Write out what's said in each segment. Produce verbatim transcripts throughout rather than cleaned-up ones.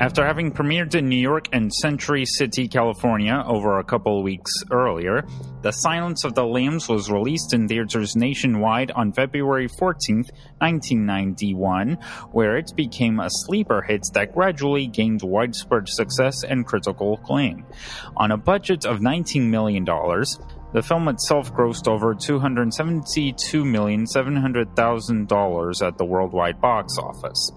After having premiered in New York and Century City, California over a couple weeks earlier, The Silence of the Lambs was released in theaters nationwide on February fourteenth, nineteen ninety-one, where it became a sleeper hit that gradually gained widespread success and critical acclaim. On a budget of nineteen million dollars, the film itself grossed over two hundred seventy-two million seven hundred thousand dollars at the worldwide box office.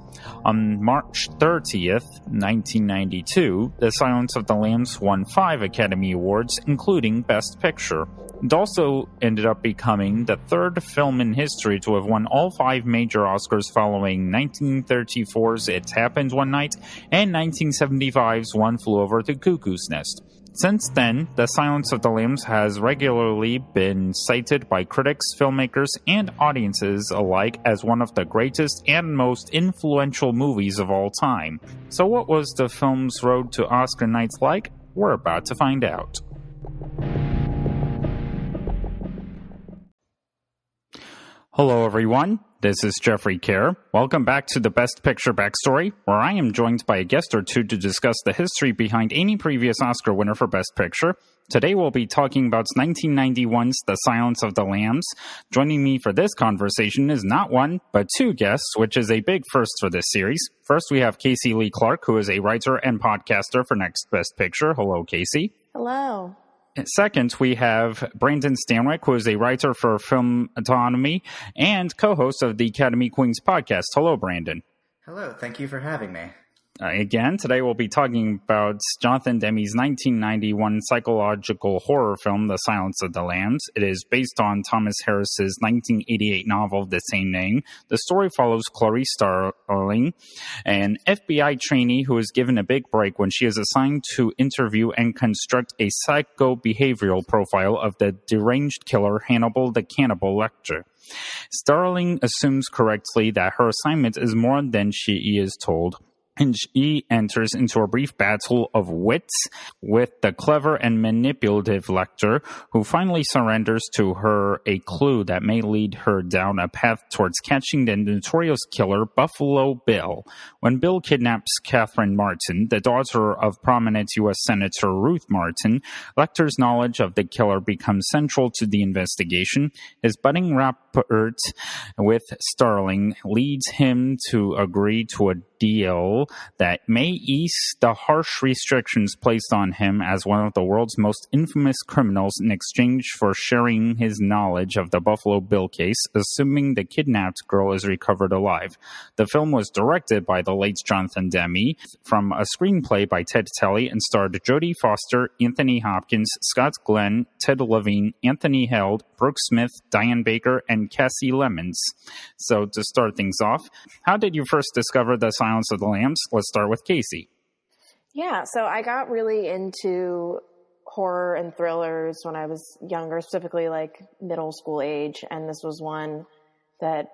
On March thirtieth, nineteen ninety-two, The Silence of the Lambs won five Academy Awards, including Best Picture. It also ended up becoming the third film in history to have won all five major Oscars following nineteen thirty-four's It Happened One Night and nineteen seventy-five's One Flew Over the Cuckoo's Nest. Since then, The Silence of the Lambs has regularly been cited by critics, filmmakers, and audiences alike as one of the greatest and most influential movies of all time. So what was the film's road to Oscar nights like? We're about to find out. Hello everyone, this is Jeffrey Kerr. Welcome back to the Best Picture Backstory, where I am joined by a guest or two to discuss the history behind any previous Oscar winner for Best Picture. Today we'll be talking about nineteen ninety-one's The Silence of the Lambs. Joining me for this conversation is not one, but two guests, which is a big first for this series. First, we have Casey Lee Clark, who is a writer and podcaster for Next Best Picture. Hello, Casey. Hello. Second, we have Brandon Stanwyck, who is a writer for Filmotomy and co-host of the Academy Queens podcast. Hello, Brandon. Hello. Thank you for having me. Uh, again, today we'll be talking about Jonathan Demme's nineteen ninety-one psychological horror film, The Silence of the Lambs. It is based on Thomas Harris's nineteen eighty-eight novel of the same name. The story follows Clarice Starling, an F B I trainee who is given a big break when she is assigned to interview and construct a psychobehavioral profile of the deranged killer Hannibal the Cannibal Lecter. Starling assumes correctly that her assignment is more than she is told, and she enters into a brief battle of wits with the clever and manipulative Lecter, who finally surrenders to her a clue that may lead her down a path towards catching the notorious killer Buffalo Bill. When Bill kidnaps Catherine Martin, the daughter of prominent U S Senator Ruth Martin, Lecter's knowledge of the killer becomes central to the investigation. His budding rapport with Starling leads him to agree to a deal that may ease the harsh restrictions placed on him as one of the world's most infamous criminals in exchange for sharing his knowledge of the Buffalo Bill case, assuming the kidnapped girl is recovered alive. The film was directed by the late Jonathan Demme from a screenplay by Ted Tally and starred Jodie Foster, Anthony Hopkins, Scott Glenn, Ted Levine, Anthony Held, Brooke Smith, Diane Baker, and Cassie Lemmons. So to start things off, how did you first discover The Silence of the Lambs? Let's start with Casey. Yeah, so I got really into horror and thrillers when I was younger, specifically like middle school age, and this was one that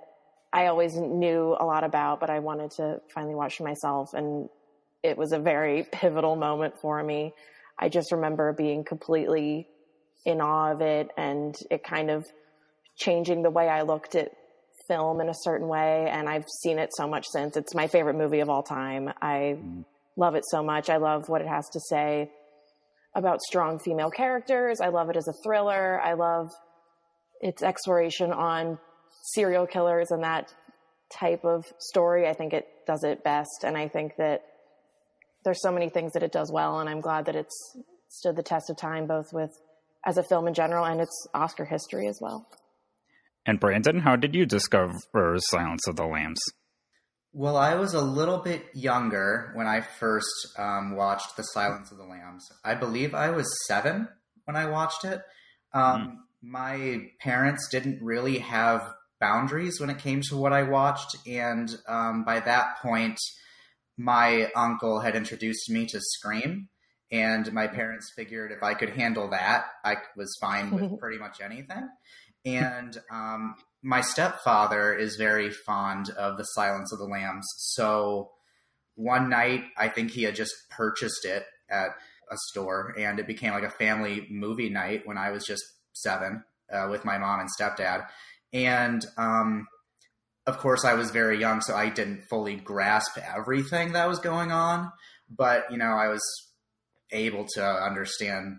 I always knew a lot about, but I wanted to finally watch for myself, and it was a very pivotal moment for me. I just remember being completely in awe of it, and it kind of changing the way I looked at film in a certain way, and I've seen it so much since. It's my favorite movie of all time. I love it so much. I love what it has to say about strong female characters. I love it as a thriller. I love its exploration on serial killers and that type of story. I think it does it best, and I think that there's so many things that it does well, and I'm glad that it's stood the test of time, both with as a film in general and its Oscar history as well. And Brandon, how did you discover Silence of the Lambs? Well, I was a little bit younger when I first um, watched The Silence of the Lambs. I believe I was seven when I watched it. Um, mm. My parents didn't really have boundaries when it came to what I watched. And um, by that point, my uncle had introduced me to Scream. And my parents figured if I could handle that, I was fine with pretty much anything. And um, my stepfather is very fond of The Silence of the Lambs. So one night, I think he had just purchased it at a store, and it became like a family movie night when I was just seven uh, with my mom and stepdad. And um, of course, I was very young, so I didn't fully grasp everything that was going on. But, you know, I was able to understand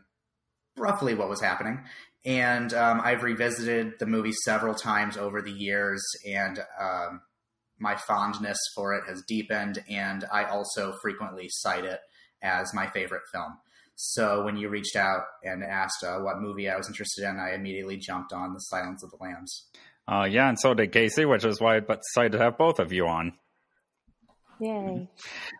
roughly what was happening. And um, I've revisited the movie several times over the years, and um, my fondness for it has deepened, and I also frequently cite it as my favorite film. So when you reached out and asked uh, what movie I was interested in, I immediately jumped on The Silence of the Lambs. Uh, yeah, and so did Casey, which is why I decided to have both of you on. Yay.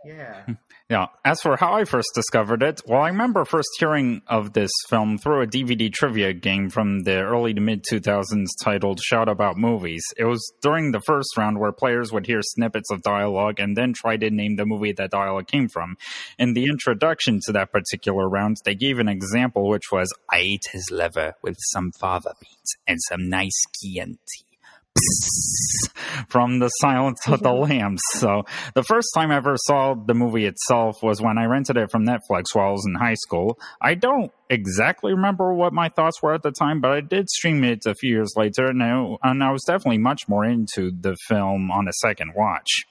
Yeah. Yeah. As for how I first discovered it, well, I remember first hearing of this film through a D V D trivia game from the early to mid two thousands titled Shout About Movies. It was during the first round where players would hear snippets of dialogue and then try to name the movie that dialogue came from. In the introduction to that particular round, they gave an example, which was, I ate his liver with some fava beans and some nice Chianti. From The Silence of the Lambs. So the first time I ever saw the movie itself was when I rented it from Netflix while I was in high school. I don't exactly remember what my thoughts were at the time, but I did stream it a few years later, and I, and I was definitely much more into the film on a second watch.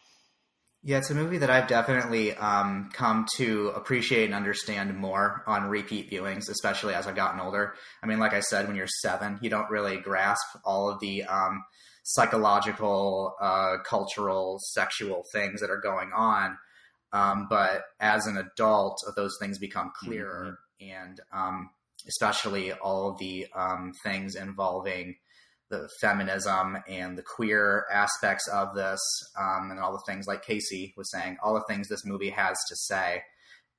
Yeah, it's a movie that I've definitely um, come to appreciate and understand more on repeat viewings, especially as I've gotten older. I mean, like I said, when you're seven, you don't really grasp all of the um, psychological, uh, cultural, sexual things that are going on. Um, but as an adult, those things become clearer, mm-hmm. and um, especially all of the um, things involving the feminism and the queer aspects of this, um, and all the things, like Casey was saying, all the things this movie has to say,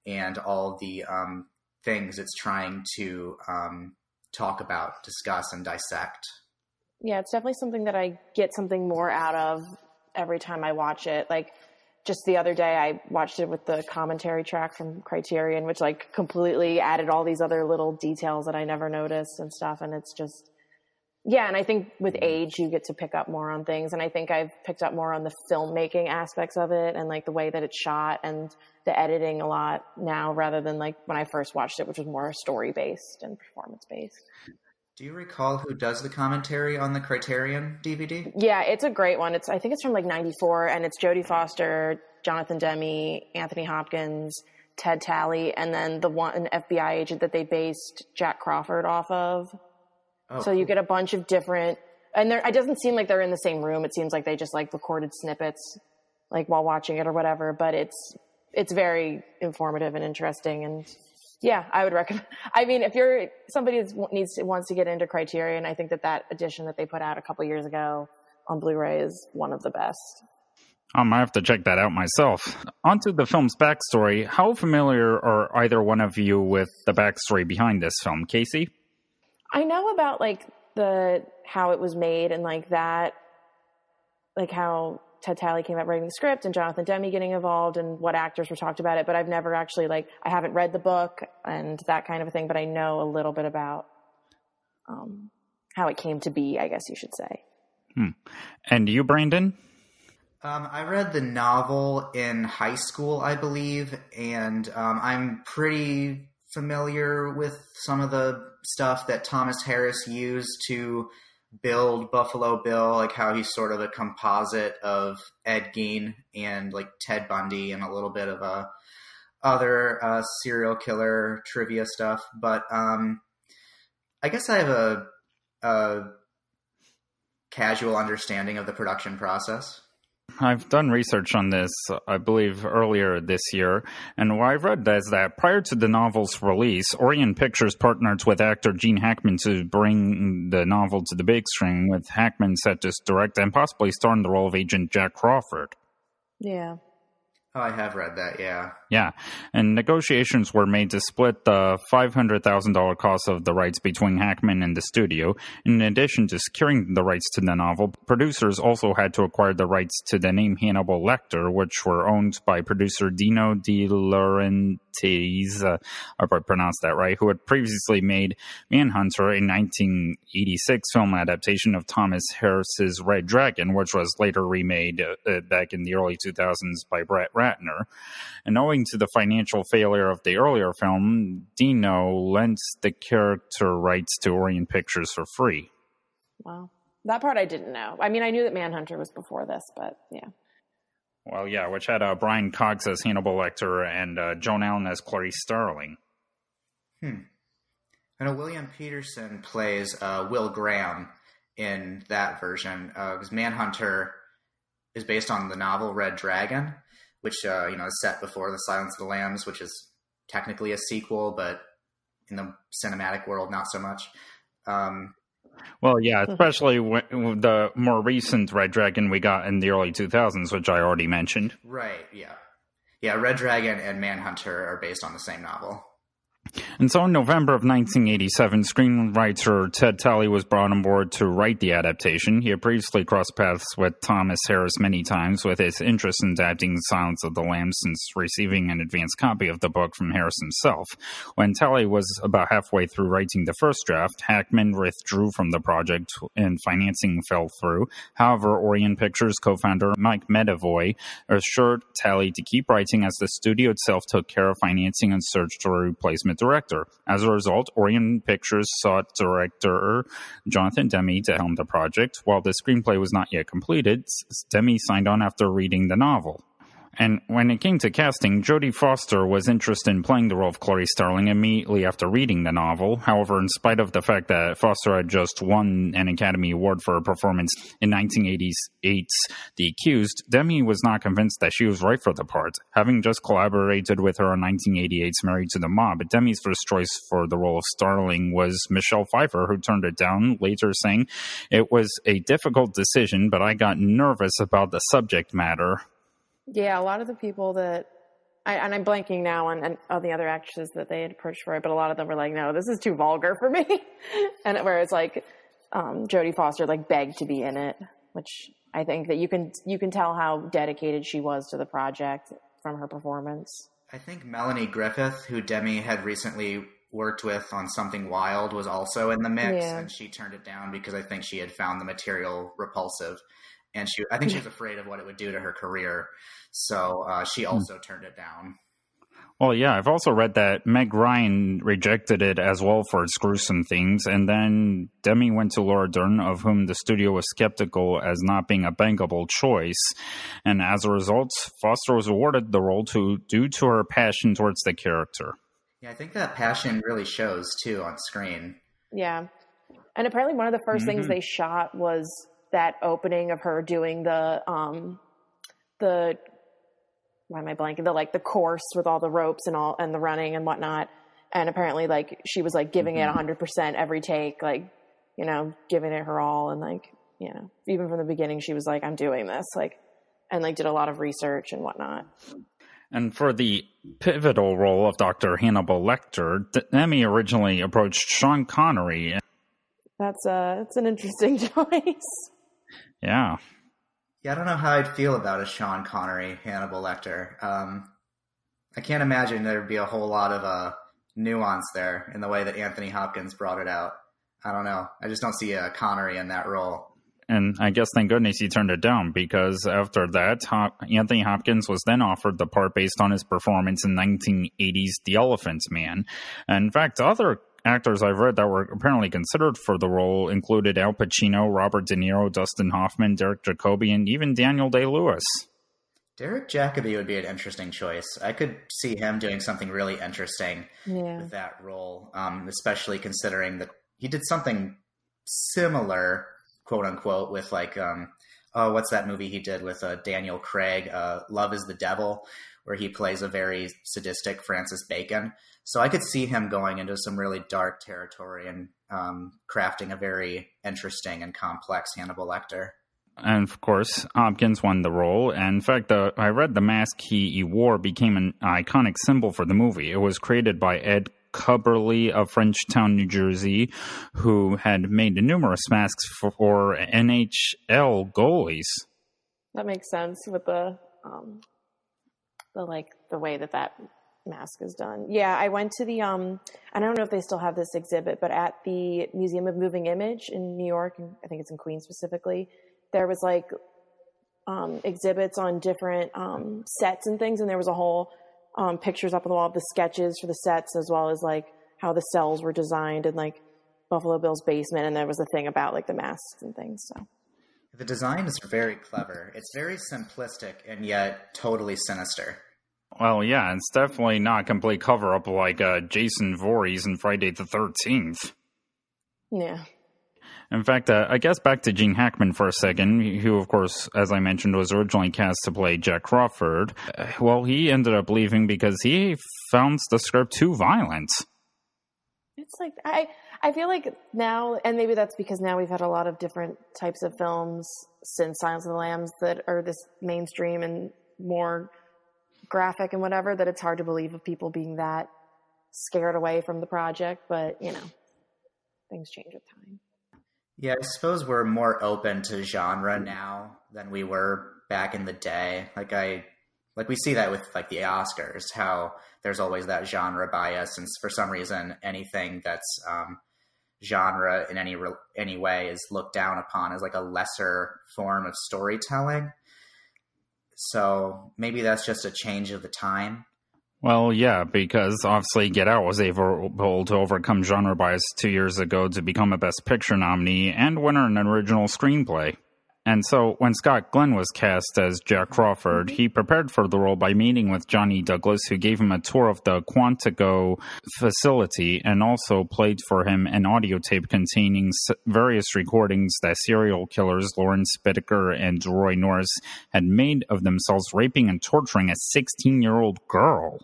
and all the um, things it's trying to um, talk about, discuss, and dissect. Yeah, it's definitely something that I get something more out of every time I watch it. Like, just the other day, I watched it with the commentary track from Criterion, which, like, completely added all these other little details that I never noticed and stuff, and it's just... Yeah, and I think with age, you get to pick up more on things. And I think I've picked up more on the filmmaking aspects of it and, like, the way that it's shot and the editing a lot now, rather than, like, when I first watched it, which was more story-based and performance-based. Do you recall who does the commentary on the Criterion D V D? Yeah, it's a great one. It's I think it's from, like, ninety-four, and it's Jodie Foster, Jonathan Demme, Anthony Hopkins, Ted Tally, and then the one F B I agent that they based Jack Crawford off of. Oh, so you get a bunch of different, and it doesn't seem like they're in the same room. It seems like they just, like, recorded snippets, like, while watching it or whatever. But it's it's very informative and interesting. And yeah, I would recommend. I mean, if you're somebody that needs to, wants to get into Criterion, I think that that edition that they put out a couple years ago on Blu-ray is one of the best. Um, I have to check that out myself. Onto the film's backstory. How familiar are either one of you with the backstory behind this film, Casey? I know about, like, the how it was made and, like, that, like, how Ted Talley came up writing the script and Jonathan Demme getting involved and what actors were talked about it, but I've never actually, like, I haven't read the book and that kind of a thing, but I know a little bit about um, how it came to be, I guess you should say. Hmm. And you, Brandon? Um, I read the novel in high school, I believe, and um, I'm pretty familiar with some of the stuff that Thomas Harris used to build Buffalo Bill, like how he's sort of a composite of Ed Gein and, like, Ted Bundy and a little bit of a other uh, serial killer trivia stuff. But um, I guess I have a, a casual understanding of the production process. I've done research on this, I believe, earlier this year, and what I read is that prior to the novel's release, Orion Pictures partnered with actor Gene Hackman to bring the novel to the big screen, with Hackman set to direct and possibly star in the role of Agent Jack Crawford. Yeah. Oh, I have read that, yeah. Yeah, and negotiations were made to split the five hundred thousand dollars cost of the rights between Hackman and the studio. In addition to securing the rights to the novel, producers also had to acquire the rights to the name Hannibal Lecter, which were owned by producer Dino De Laurentiis, uh, I probably pronounced that right, who had previously made Manhunter, a nineteen eighty-six film adaptation of Thomas Harris's Red Dragon, which was later remade uh, back in the early two thousands by Brett Ratner. And owing to the financial failure of the earlier film, Dino lent the character rights to Orion Pictures for free. Wow. That part I didn't know. I mean, I knew that Manhunter was before this, but yeah. Well, yeah, which had uh, Brian Cox as Hannibal Lecter and uh, Joan Allen as Clarice Starling. Hmm. I know William Peterson plays uh, Will Graham in that version, because uh, Manhunter is based on the novel Red Dragon, which uh, you know is set before The Silence of the Lambs, which is technically a sequel, but in the cinematic world, not so much. Um, Well, yeah, especially with the more recent Red Dragon we got in the early two thousands, which I already mentioned. Right, yeah. Yeah, Red Dragon and Manhunter are based on the same novel. And so in November of nineteen eighty-seven, screenwriter Ted Tally was brought on board to write the adaptation. He had previously crossed paths with Thomas Harris many times, with his interest in adapting The Silence of the Lambs since receiving an advance copy of the book from Harris himself. When Tally was about halfway through writing the first draft, Hackman withdrew from the project and financing fell through. However, Orion Pictures co-founder Mike Medavoy assured Tally to keep writing as the studio itself took care of financing and searched for a replacement director. As a result, Orion Pictures sought director Jonathan Demme to helm the project. While the screenplay was not yet completed, Demme signed on after reading the novel. And when it came to casting, Jodie Foster was interested in playing the role of Clarice Starling immediately after reading the novel. However, in spite of the fact that Foster had just won an Academy Award for her performance in nineteen eighty-eight's The Accused, Demme was not convinced that she was right for the part. Having just collaborated with her on nineteen eighty-eight's Married to the Mob, Demme's first choice for the role of Starling was Michelle Pfeiffer, who turned it down, later saying, "It was a difficult decision, but I got nervous about the subject matter." Yeah, a lot of the people that, I, and I'm blanking now on, on, on the other actresses that they had approached for it, but a lot of them were like, no, this is too vulgar for me. And it, where it's like, um, Jodie Foster like begged to be in it, which I think that you can, you can tell how dedicated she was to the project from her performance. I think Melanie Griffith, who Demme had recently worked with on Something Wild, was also in the mix, yeah. And she turned it down because I think she had found the material repulsive. And she, I think she was afraid of what it would do to her career. So uh, she also hmm. turned it down. Well, yeah, I've also read that Meg Ryan rejected it as well for its gruesome things. And then Demme went to Laura Dern, of whom the studio was skeptical as not being a bankable choice. And as a result, Foster was awarded the role to, due to her passion towards the character. Yeah, I think that passion really shows, too, on screen. Yeah. And apparently one of the first mm-hmm. things they shot was that opening of her doing the, um, the, why am I blanking? The, like the course with all the ropes and all, and the running and whatnot. And apparently like, she was like giving mm-hmm. it a hundred percent every take, like, you know, giving it her all. And like, you know, even from the beginning, she was like, I'm doing this, like, and like did a lot of research and whatnot. And for the pivotal role of Doctor Hannibal Lecter, Demme originally approached Sean Connery. And that's uh that's an interesting choice. Yeah. Yeah, I don't know how I'd feel about a Sean Connery Hannibal Lecter. Um, I can't imagine there'd be a whole lot of uh, nuance there in the way that Anthony Hopkins brought it out. I don't know. I just don't see uh, Connery in that role. And I guess, thank goodness, he turned it down, because after that, Hop- Anthony Hopkins was then offered the part based on his performance in nineteen eighty's The Elephant Man. And in fact, other actors I've read that were apparently considered for the role included Al Pacino, Robert De Niro, Dustin Hoffman, Derek Jacobi, and even Daniel Day-Lewis. Derek Jacobi would be an interesting choice. I could see him doing something really interesting yeah. with that role, um, especially considering that he did something similar, quote-unquote, with like, um, oh, what's that movie he did with uh, Daniel Craig, uh, Love is the Devil, where he plays a very sadistic Francis Bacon. So I could see him going into some really dark territory and um, crafting a very interesting and complex Hannibal Lecter. And, of course, Hopkins won the role. And, in fact, the, I read the mask he, he wore became an iconic symbol for the movie. It was created by Ed Cubberly of Frenchtown, New Jersey, who had made numerous masks for, for N H L goalies. That makes sense with the, um, the like, the way that that mask is done. Yeah, I went to the, um, I don't know if they still have this exhibit, but at the Museum of Moving Image in New York, and I think it's in Queens specifically, there was like um, exhibits on different um, sets and things. And there was a whole um, pictures up on the wall of the sketches for the sets, as well as like how the cells were designed and like Buffalo Bill's basement. And there was a thing about like the masks and things. So The design is very clever. It's very simplistic and yet totally sinister. Well, yeah, it's definitely not a complete cover-up like uh, Jason Voorhees in Friday the thirteenth. Yeah. In fact, uh, I guess back to Gene Hackman for a second, who, of course, as I mentioned, was originally cast to play Jack Crawford. Uh, well, he ended up leaving because he found the script too violent. It's like, I, I feel like now, and maybe that's because now we've had a lot of different types of films since Silence of the Lambs that are this mainstream and more graphic and whatever, that it's hard to believe of people being that scared away from the project. But, you know, things change with time. Yeah, I suppose we're more open to genre now than we were back in the day. Like I, like we see that with like the Oscars, how there's always that genre bias, and for some reason, anything that's um, genre in any re- any way is looked down upon as like a lesser form of storytelling. So maybe that's just a change of the time. Well, yeah, because obviously Get Out was able to overcome genre bias two years ago to become a Best Picture nominee and winner in an original screenplay. And so when Scott Glenn was cast as Jack Crawford, he prepared for the role by meeting with Johnny Douglas, who gave him a tour of the Quantico facility and also played for him an audio tape containing various recordings that serial killers Lawrence Spitaker and Roy Norris had made of themselves raping and torturing a sixteen-year-old girl.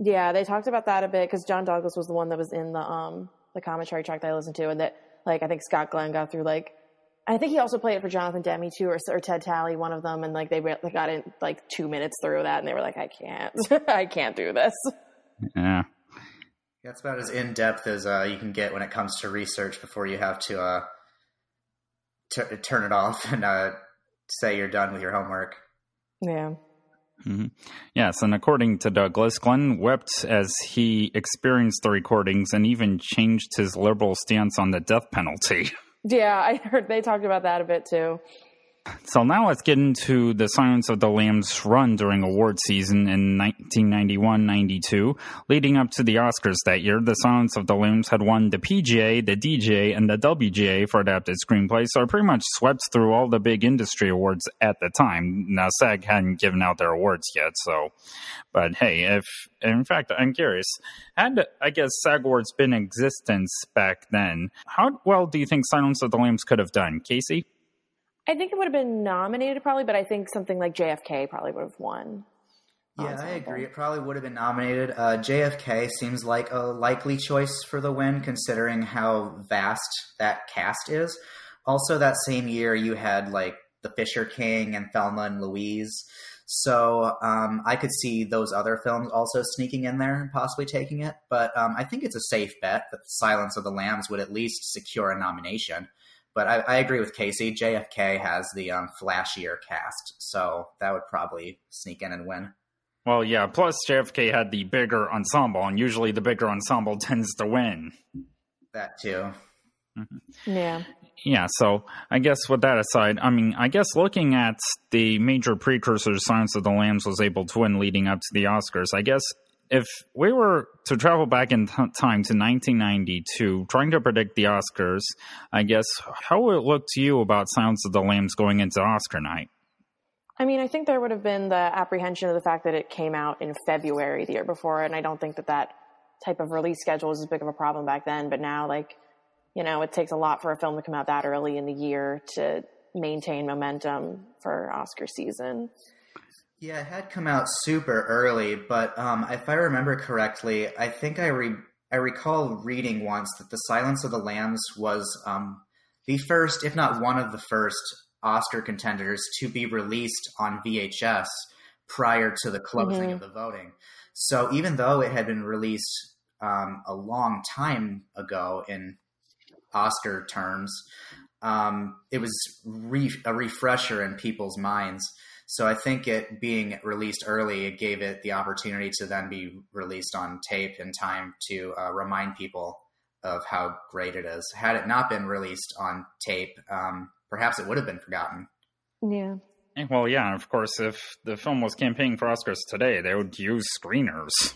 Yeah, they talked about that a bit because John Douglas was the one that was in the um, the commentary track that I listened to, and that like I think Scott Glenn got through like I think he also played it for Jonathan Demme too, or, or Ted Tally, one of them, and like they, they got in like two minutes through that, and they were like, I can't, I can't do this. Yeah, that's about as in depth as uh, you can get when it comes to research before you have to uh, t- turn it off and uh, say you're done with your homework. Yeah. Mm-hmm. Yes, and according to Douglas, Glenn wept as he experienced the recordings and even changed his liberal stance on the death penalty. Yeah, I heard they talked about that a bit too. So now let's get into The Silence of the Lambs' run during award season in nineteen ninety-one ninety-two. Leading up to the Oscars that year, The Silence of the Lambs had won the P G A, the D J, and the W G A for adapted screenplay, so it pretty much swept through all the big industry awards at the time. Now, SAG hadn't given out their awards yet, so... But hey, if... In fact, I'm curious, had, I guess, SAG awards been in existence back then, how well do you think Silence of the Lambs could have done? Casey? I think it would have been nominated probably, but I think something like J F K probably would have won. Yeah, I agree. It probably would have been nominated. Uh, J F K seems like a likely choice for the win, considering how vast that cast is. Also, that same year, you had like The Fisher King and Thelma and Louise. So um, I could see those other films also sneaking in there and possibly taking it. But um, I think it's a safe bet that The Silence of the Lambs would at least secure a nomination. But I, I agree with Casey. J F K has the um, flashier cast, so that would probably sneak in and win. Well, yeah, plus J F K had the bigger ensemble, and usually the bigger ensemble tends to win. That too. Mm-hmm. Yeah. Yeah, so I guess with that aside, I mean, I guess looking at the major precursors Silence of the Lambs was able to win leading up to the Oscars, I guess... If we were to travel back in t- time to nineteen ninety-two, trying to predict the Oscars, I guess, how would it look to you about Silence of the Lambs going into Oscar night? I mean, I think there would have been the apprehension of the fact that it came out in February the year before, and I don't think that that type of release schedule was as big of a problem back then, but now, like, you know, it takes a lot for a film to come out that early in the year to maintain momentum for Oscar season. Yeah, it had come out super early, but um, if I remember correctly, I think I re- I recall reading once that The Silence of the Lambs was um, the first, if not one of the first, Oscar contenders to be released on V H S prior to the closing mm-hmm. of the voting. So even though it had been released um, a long time ago in Oscar terms, um, it was re- a refresher in people's minds. So I think it being released early, it gave it the opportunity to then be released on tape in time to uh, remind people of how great it is. Had it not been released on tape, um, perhaps it would have been forgotten. Yeah. Well, yeah, of course, if the film was campaigning for Oscars today, they would use screeners.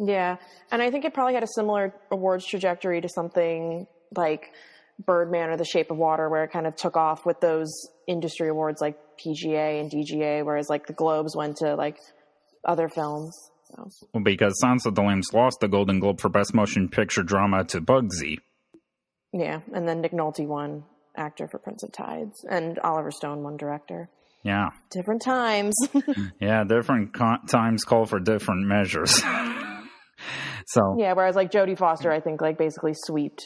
Yeah. And I think it probably had a similar awards trajectory to something like Birdman or The Shape of Water, where it kind of took off with those industry awards like P G A and D G A, whereas like the Globes went to like other films. So. Well, because Silence of the Lambs lost the Golden Globe for Best Motion Picture Drama to Bugsy. Yeah, and then Nick Nolte won actor for Prince of Tides, and Oliver Stone won director. Yeah. Different times. Yeah, different con times call for different measures. So yeah, whereas like Jodie Foster, I think, like basically sweeped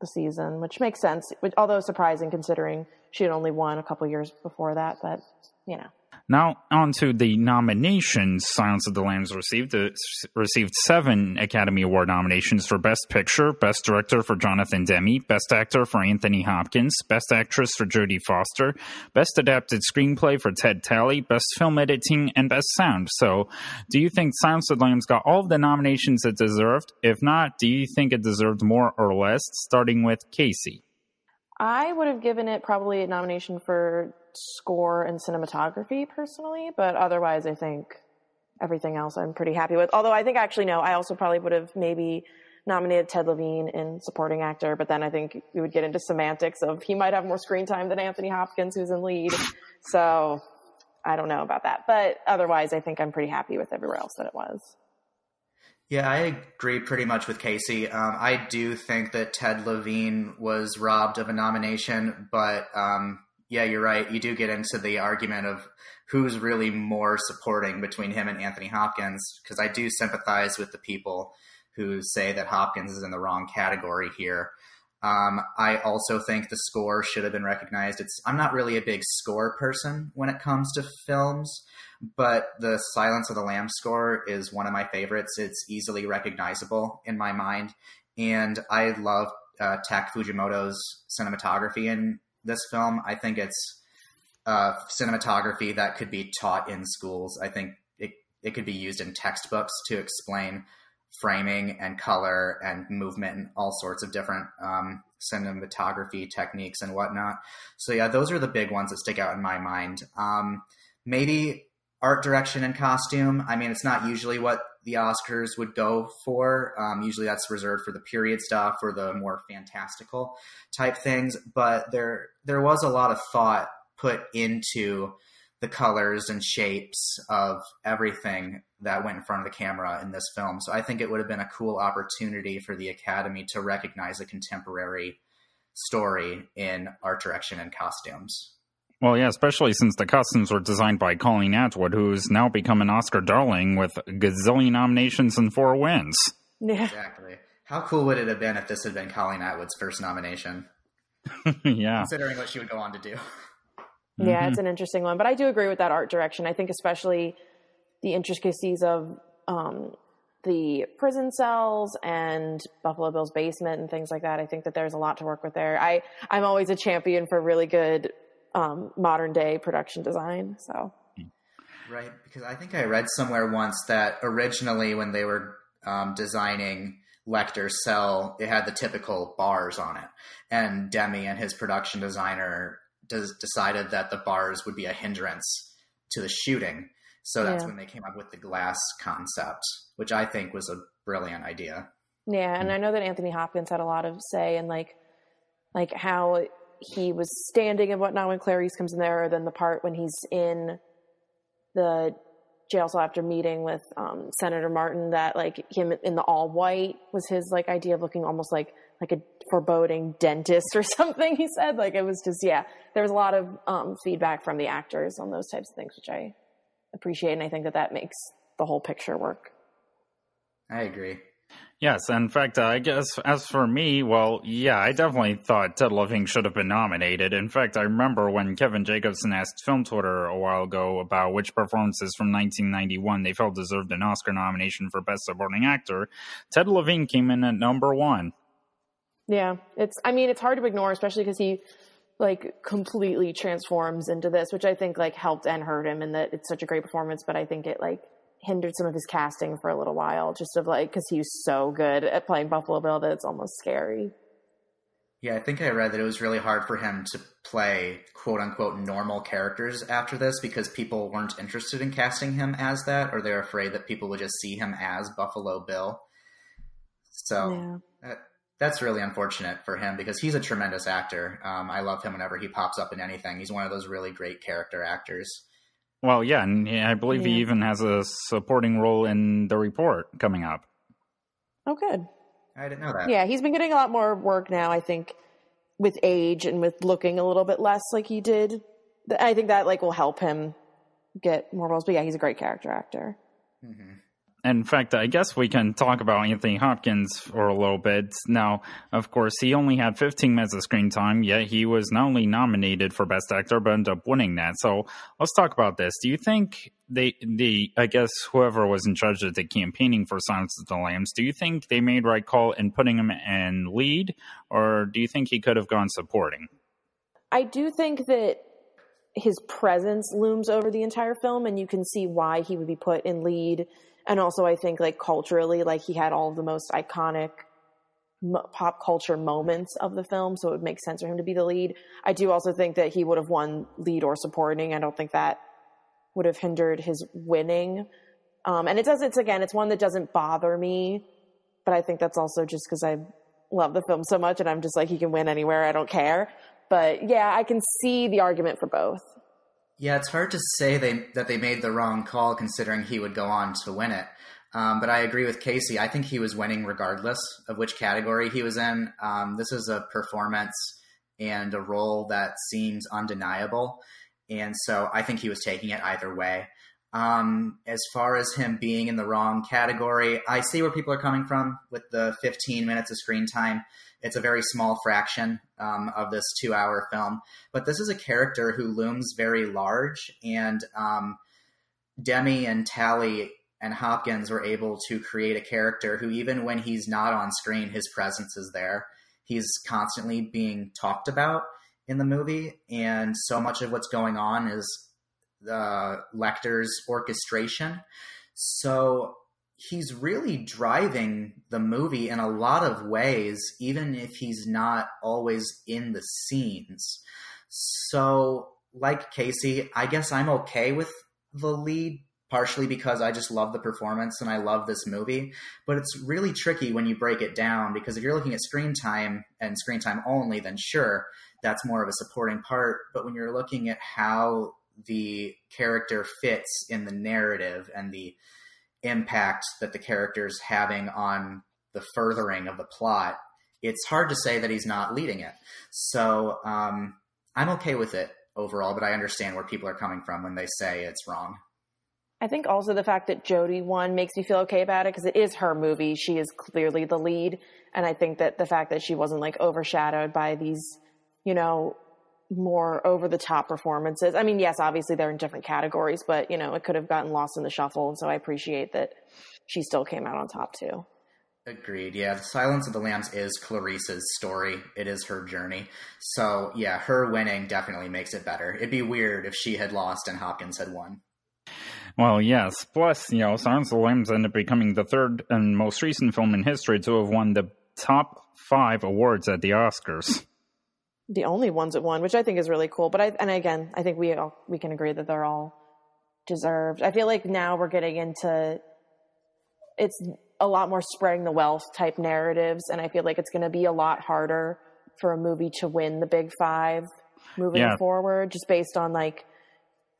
the season, which makes sense, which, although surprising considering she had only won a couple years before that, but you know. Now on to the nominations. Silence of the Lambs received uh, received seven Academy Award nominations for Best Picture, Best Director for Jonathan Demme, Best Actor for Anthony Hopkins, Best Actress for Jodie Foster, Best Adapted Screenplay for Ted Tally, Best Film Editing, and Best Sound. So do you think Silence of the Lambs got all of the nominations it deserved? If not, do you think it deserved more or less, starting with Casey? I would have given it probably a nomination for score and cinematography personally, but otherwise I think everything else I'm pretty happy with. Although I think actually no, I also probably would have maybe nominated Ted Levine in supporting actor, but then I think we would get into semantics of he might have more screen time than Anthony Hopkins, who's in lead. So I don't know about that. But otherwise I think I'm pretty happy with everywhere else that it was. Yeah, I agree pretty much with Casey. Um, I do think that Ted Levine was robbed of a nomination, but um, yeah, you're right. You do get into the argument of who's really more supporting between him and Anthony Hopkins, because I do sympathize with the people who say that Hopkins is in the wrong category here. Um, I also think the score should have been recognized. It's, I'm not really a big score person when it comes to films, but the Silence of the Lambs score is one of my favorites. It's easily recognizable in my mind. And I love uh, Tak Fujimoto's cinematography in this film. I think it's uh, cinematography that could be taught in schools. I think it, it could be used in textbooks to explain framing and color and movement and all sorts of different um, cinematography techniques and whatnot. So yeah, those are the big ones that stick out in my mind. Um, maybe art direction and costume. I mean, it's not usually what the Oscars would go for. Um, usually that's reserved for the period stuff or the more fantastical type things. But there, there was a lot of thought put into the colors and shapes of everything that went in front of the camera in this film. So I think it would have been a cool opportunity for the Academy to recognize a contemporary story in art direction and costumes. Well, yeah, especially since the costumes were designed by Colleen Atwood, who's now become an Oscar darling with a gazillion nominations and four wins. Yeah. Exactly. How cool would it have been if this had been Colleen Atwood's first nomination? Yeah. Considering what she would go on to do. Yeah, mm-hmm. It's an interesting one. But I do agree with that art direction. I think especially the intricacies of um, the prison cells and Buffalo Bill's basement and things like that. I think that there's a lot to work with there. I, I'm always a champion for really good um, modern day production design. So, right, because I think I read somewhere once that originally when they were um, designing Lecter's cell, it had the typical bars on it. And Demme and his production designer Does, decided that the bars would be a hindrance to the shooting. So that's yeah. when they came up with the glass concept, which I think was a brilliant idea. Yeah, and I know that Anthony Hopkins had a lot of say in like, like how he was standing and whatnot when Clarice comes in there, or then the part when he's in the jail cell after meeting with um, Senator Martin, that like him in the all white was his like idea of looking almost like like a foreboding dentist or something, he said. Like, it was just, yeah, there was a lot of um, feedback from the actors on those types of things, which I appreciate, and I think that that makes the whole picture work. I agree. Yes, in fact, uh, I guess as for me, well, yeah, I definitely thought Ted Levine should have been nominated. In fact, I remember when Kevin Jacobson asked Film Twitter a while ago about which performances from nineteen ninety-one they felt deserved an Oscar nomination for Best Supporting Actor, Ted Levine came in at number one. Yeah, it's, I mean, it's hard to ignore, especially because he, like, completely transforms into this, which I think, like, helped and hurt him in that it's such a great performance, but I think it, like, hindered some of his casting for a little while, just of, like, because he's so good at playing Buffalo Bill that it's almost scary. Yeah, I think I read that it was really hard for him to play, quote-unquote, normal characters after this because people weren't interested in casting him as that, or they were afraid that people would just see him as Buffalo Bill. So... Yeah. That, that's really unfortunate for him because he's a tremendous actor. Um, I love him whenever he pops up in anything. He's one of those really great character actors. Well, yeah, and I believe yeah. he even has a supporting role in The Report coming up. Oh, good. I didn't know that. Yeah, he's been getting a lot more work now, I think, with age and with looking a little bit less like he did. I think that like will help him get more roles. But yeah, he's a great character actor. Mm-hmm. In fact, I guess we can talk about Anthony Hopkins for a little bit. Now, of course, he only had fifteen minutes of screen time, yet he was not only nominated for Best Actor, but ended up winning that. So let's talk about this. Do you think they, the I guess whoever was in charge of the campaigning for Silence of the Lambs, do you think they made the right call in putting him in lead, or do you think he could have gone supporting? I do think that his presence looms over the entire film, and you can see why he would be put in lead. And also, I think, like, culturally, like, he had all of the most iconic m- pop culture moments of the film, so it would make sense for him to be the lead. I do also think that he would have won lead or supporting. I don't think that would have hindered his winning. Um, and it does, it's, again, it's one that doesn't bother me, but I think that's also just because I love the film so much, and I'm just like, he can win anywhere, I don't care. But, yeah, I can see the argument for both. Yeah, it's hard to say they, that they made the wrong call considering he would go on to win it. Um, but I agree with Casey. I think he was winning regardless of which category he was in. Um, this is a performance and a role that seems undeniable. And so I think he was taking it either way. Um, as far as him being in the wrong category, I see where people are coming from with the fifteen minutes of screen time. It's a very small fraction um, of this two-hour film. But this is a character who looms very large, and um, Demme and Tally and Hopkins were able to create a character who, even when he's not on screen, his presence is there. He's constantly being talked about in the movie, and so much of what's going on is uh, Lecter's orchestration. So he's really driving the movie in a lot of ways, even if he's not always in the scenes. So, like Casey, I guess I'm okay with the lead, partially because I just love the performance and I love this movie. But it's really tricky when you break it down, because if you're looking at screen time and screen time only, then sure, that's more of a supporting part. But when you're looking at how the character fits in the narrative and the impact that the character's having on the furthering of the plot, it's hard to say that he's not leading it. So um, I'm okay with it overall, but I understand where people are coming from when they say it's wrong. I think also the fact that Jodie won makes me feel okay about it, because it is her movie. She is clearly the lead. And I think that the fact that she wasn't like overshadowed by these, you know, more over-the-top performances. I mean, yes, obviously they're in different categories, but, you know, it could have gotten lost in the shuffle, and so I appreciate that she still came out on top, too. Agreed, yeah. The Silence of the Lambs is Clarice's story. It is her journey. So, yeah, her winning definitely makes it better. It'd be weird if she had lost and Hopkins had won. Well, yes. Plus, you know, Silence of the Lambs ended up becoming the third and most recent film in history to have won the top five awards at the Oscars. The only ones that won, which I think is really cool. But I, and again, I think we all, we can agree that they're all deserved. I feel like now we're getting into, it's a lot more spreading the wealth type narratives. And I feel like it's going to be a lot harder for a movie to win the big five moving yeah. forward, just based on like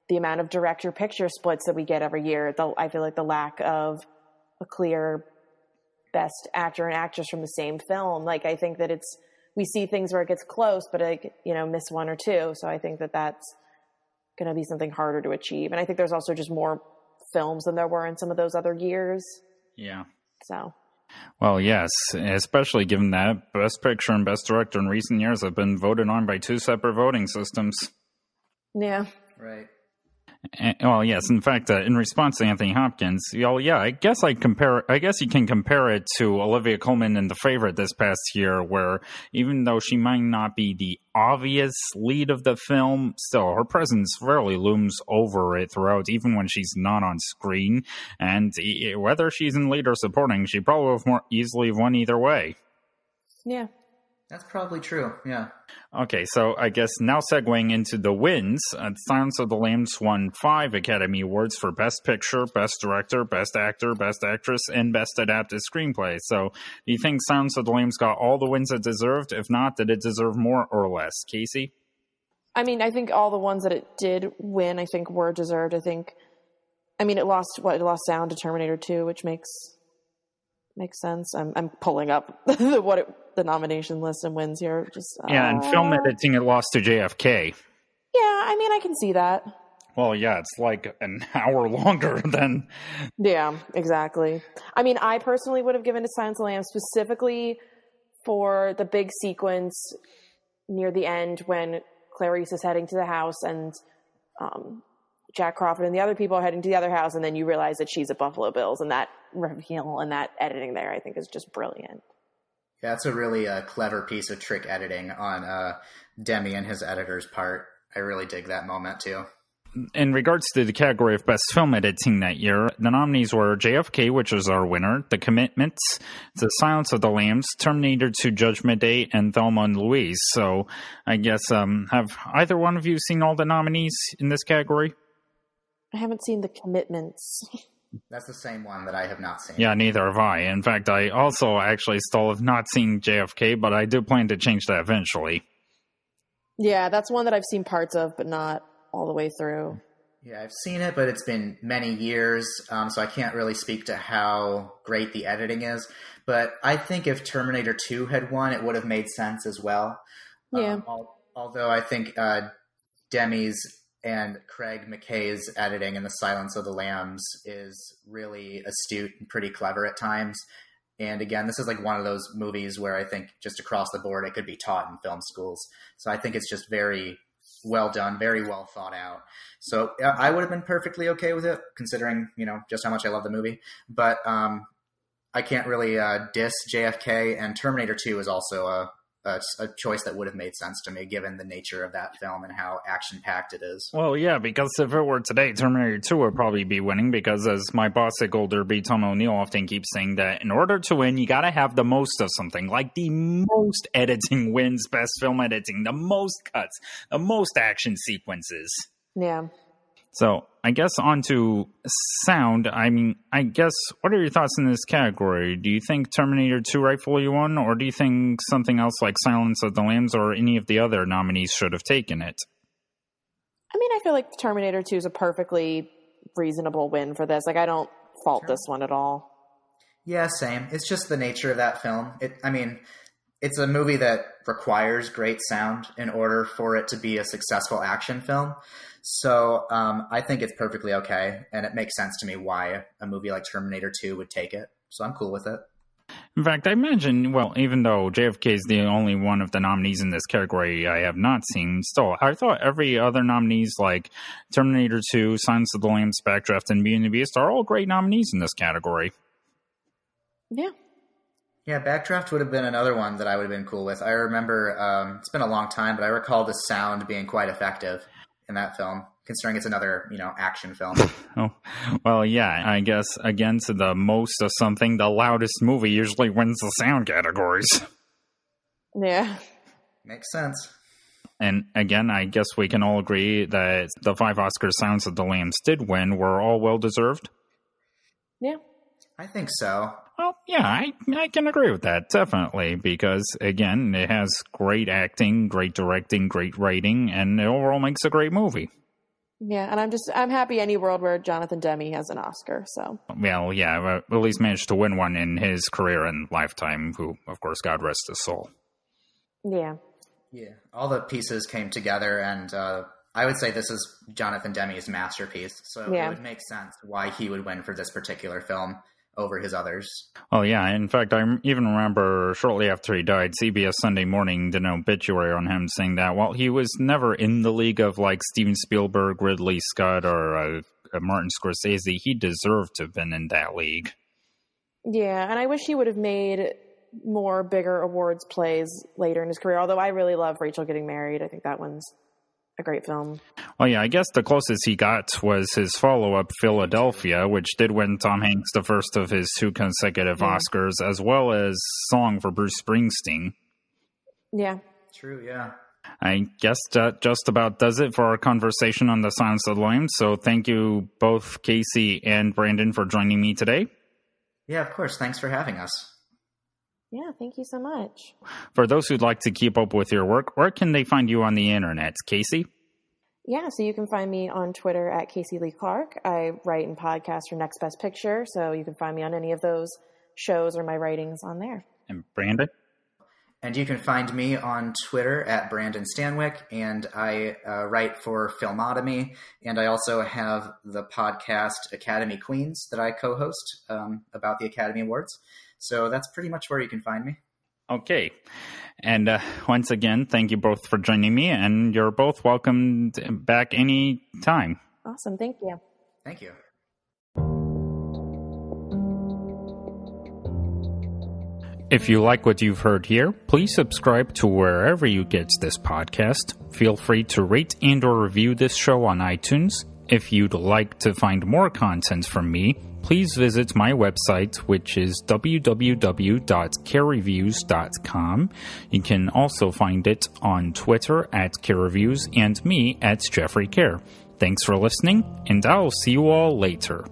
the amount of director picture splits that we get every year. The, I feel like the lack of a clear best actor and actress from the same film. Like, I think that it's, we see things where it gets close, but, I, you know, miss one or two. So I think that that's going to be something harder to achieve. And I think there's also just more films than there were in some of those other years. Yeah. So. Well, yes, especially given that Best Picture and Best Director in recent years have been voted on by two separate voting systems. Yeah. Right. And, well, yes. In fact, uh, in response to Anthony Hopkins, you know, yeah, I guess I compare. I guess you can compare it to Olivia Colman in The Favourite this past year, where even though she might not be the obvious lead of the film, still her presence rarely looms over it throughout, even when she's not on screen. And whether she's in lead or supporting, she probably would have more easily won either way. Yeah, That's probably true, yeah. Okay, so I guess now segueing into the wins, uh, Silence of the Lambs won five Academy Awards for Best Picture, Best Director, Best Actor, Best Actress, and Best Adapted Screenplay. So do you think Silence of the Lambs got all the wins it deserved? If not, did it deserve more or less? Casey? I mean, I think all the ones that it did win, I think, were deserved. I think, I mean, it lost, what, it lost sound to Terminator two, which makes... Makes sense. I'm I'm pulling up the, what it, the nomination list and wins here. Just uh, yeah, and film editing it lost to J F K. Yeah, I mean I can see that. Well, yeah, it's like an hour longer than. Yeah, exactly. I mean, I personally would have given to Silence of the Lambs specifically for the big sequence near the end when Clarice is heading to the house and um, Jack Crawford and the other people are heading to the other house, and then you realize that she's at Buffalo Bill's, and that reveal and that editing there I think is just brilliant. Yeah, it's a really uh, clever piece of trick editing on uh, Demme and his editor's part. I really dig that moment too. In regards to the category of Best Film Editing that year, the nominees were J F K, which was our winner, The Commitments, The Silence of the Lambs, Terminator two Judgment Day, and Thelma and Louise. So I guess, um, have either one of you seen all the nominees in this category? I haven't seen The Commitments. That's the same one that I have not seen. Yeah, neither have I. In fact, I also actually still have not seen J F K, but I do plan to change that eventually. Yeah, that's one that I've seen parts of, but not all the way through. Yeah, I've seen it, but it's been many years, um, so I can't really speak to how great the editing is. But I think if Terminator two had won, it would have made sense as well. Yeah. Um, al- although I think uh, Demme's and Craig McKay's editing in The Silence of the Lambs is really astute and pretty clever at times. And again, this is like one of those movies where I think just across the board, it could be taught in film schools. So I think it's just very well done, very well thought out. So I would have been perfectly okay with it considering, you know, just how much I love the movie, but um, I can't really uh, diss J F K, and Terminator two is also a, Uh, a choice that would have made sense to me given the nature of that film and how action-packed it is. Well, yeah, because if it were today, Terminator two would probably be winning because, as my boss at Gold Derby, Tom O'Neill, often keeps saying that in order to win, you gotta have the most of something. Like, the most editing wins Best Film Editing, the most cuts, the most action sequences. Yeah. So, I guess on to sound. I mean, I guess, what are your thoughts in this category? Do you think Terminator two rightfully won, or do you think something else like Silence of the Lambs or any of the other nominees should have taken it? I mean, I feel like Terminator two is a perfectly reasonable win for this. Like, I don't fault sure. this one at all. Yeah, same. It's just the nature of that film. It, I mean... It's a movie that requires great sound in order for it to be a successful action film. So um, I think it's perfectly okay, and it makes sense to me why a movie like Terminator two would take it. So I'm cool with it. In fact, I imagine, well, even though J F K is the only one of the nominees in this category I have not seen, still, I thought every other nominees like Terminator two, Silence of the Lambs, Backdraft, and Beauty and the Beast are all great nominees in this category. Yeah. Yeah, Backdraft would have been another one that I would have been cool with. I remember, um, it's been a long time, but I recall the sound being quite effective in that film, considering it's another, you know, action film. Oh, well, yeah, I guess, again, to the most of something, the loudest movie usually wins the sound categories. Yeah. Makes sense. And again, I guess we can all agree that the five Oscar Sounds that the Lambs did win were all well-deserved. Yeah. I think so. Well, yeah, I I can agree with that, definitely, because, again, it has great acting, great directing, great writing, and it overall makes a great movie. Yeah, and I'm just, I'm happy any world where Jonathan Demme has an Oscar, so. Well, yeah, at least managed to win one in his career and lifetime, who, of course, God rest his soul. Yeah. Yeah, all the pieces came together, and uh, I would say this is Jonathan Demme's masterpiece, so yeah. It would make sense why he would win for this particular film over his others. Oh, yeah. In fact, I even remember shortly after he died, C B S Sunday Morning did an obituary on him saying that while he was never in the league of like Steven Spielberg, Ridley Scott, or uh, Martin Scorsese, he deserved to have been in that league. Yeah, and I wish he would have made more bigger awards plays later in his career, although I really love Rachel Getting Married. I think that one's a great film. Well, yeah, I guess the closest he got was his follow-up, Philadelphia, which did win Tom Hanks the first of his two consecutive yeah. Oscars, as well as Song for Bruce Springsteen. Yeah. True, yeah. I guess that just about does it for our conversation on The Silence of the Lambs. So thank you both, Casey and Brandon, for joining me today. Yeah, of course. Thanks for having us. Yeah, thank you so much. For those who'd like to keep up with your work, where can they find you on the internet, Casey? Yeah, so you can find me on Twitter at Casey Lee Clark. I write and podcast for Next Best Picture, so you can find me on any of those shows or my writings on there. And Brandon? And you can find me on Twitter at Brandon Stanwyck, and I uh, write for Filmotomy, and I also have the podcast Academy Queens that I co-host um, about the Academy Awards. So that's pretty much where you can find me. Okay. And uh, once again, thank you both for joining me, and you're both welcome back any time. Awesome. Thank you. Thank you. If you like what you've heard here, please subscribe to wherever you get this podcast. Feel free to rate and or review this show on iTunes. If you'd like to find more content from me, please visit my website, which is w w w dot care reviews dot com. You can also find it on Twitter at carereviews and me at Jeffrey Care. Thanks for listening, and I'll see you all later.